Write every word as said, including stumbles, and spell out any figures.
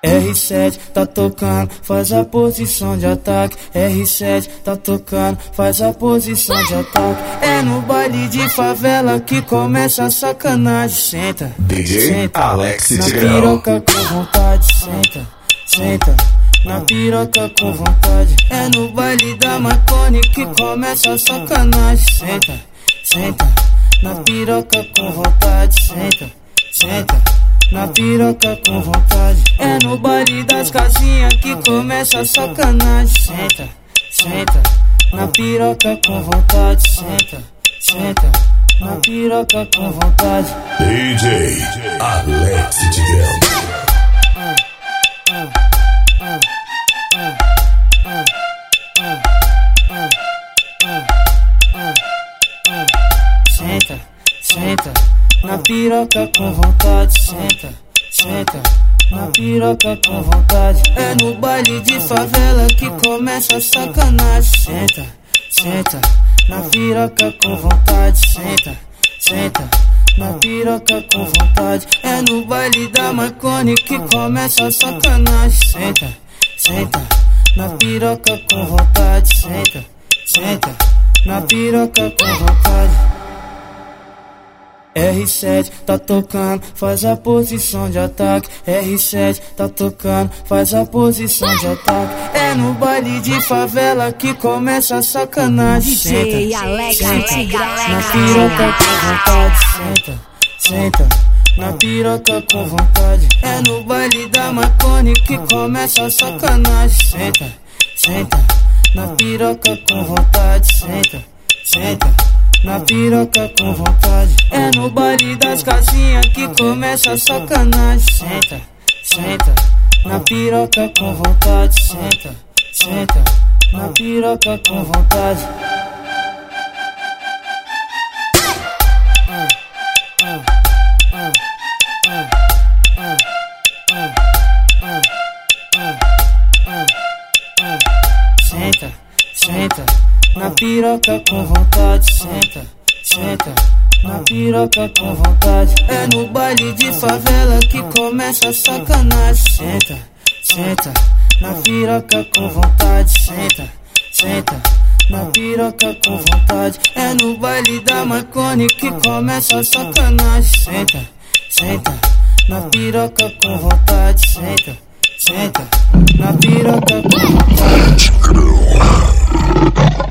R sete tá tocando, faz a posição de ataque. R sete tá tocando, faz a posição de ataque. É no baile de favela que começa a sacanagem. Senta, D J Alex de Helder. Na piroca com vontade, senta, senta. Na piroca com vontade. É no baile da maconha que começa a sacanagem. Senta, senta. Na piroca com vontade, senta, senta. Na piroca com vontade. É no baile das casinhas que começa a sacanagem. Senta, senta. Na piroca com vontade. Senta, senta. Na piroca com vontade. D J Alex de Helder. Senta, senta. Na piroca com vontade, senta, senta. Na piroca com vontade. É no baile de favela que começa a sacanagem. Senta, senta. Na piroca com vontade, senta, senta. Na piroca com vontade. É no baile da maconha que começa a sacanagem. Senta, senta. Na piroca com vontade, senta, senta. Na piroca com vontade. R sete tá tocando, faz a posição de ataque. R sete tá tocando, faz a posição de ataque. É no baile de favela que começa a sacanagem. D J Alex, na piroca com vontade. Senta, senta. Na piroca com vontade. É no baile da maconha que começa a sacanagem. Senta, senta. Na piroca com vontade. Senta, senta. Na piroca com vontade. É no baile das casinhas que começa a sacanagem. Senta, senta. Na piroca com vontade. Senta, senta. Na piroca com vontade. Senta, senta. Na piroca com vontade, senta, senta. Na piroca com vontade. É no baile de favela que começa a sacanagem. Senta, senta. Na piroca com vontade, senta, senta. Na piroca com vontade. É no baile da maconha que começa a sacanagem. Senta, senta. Na piroca com vontade, senta, senta. Na piroca com vontade.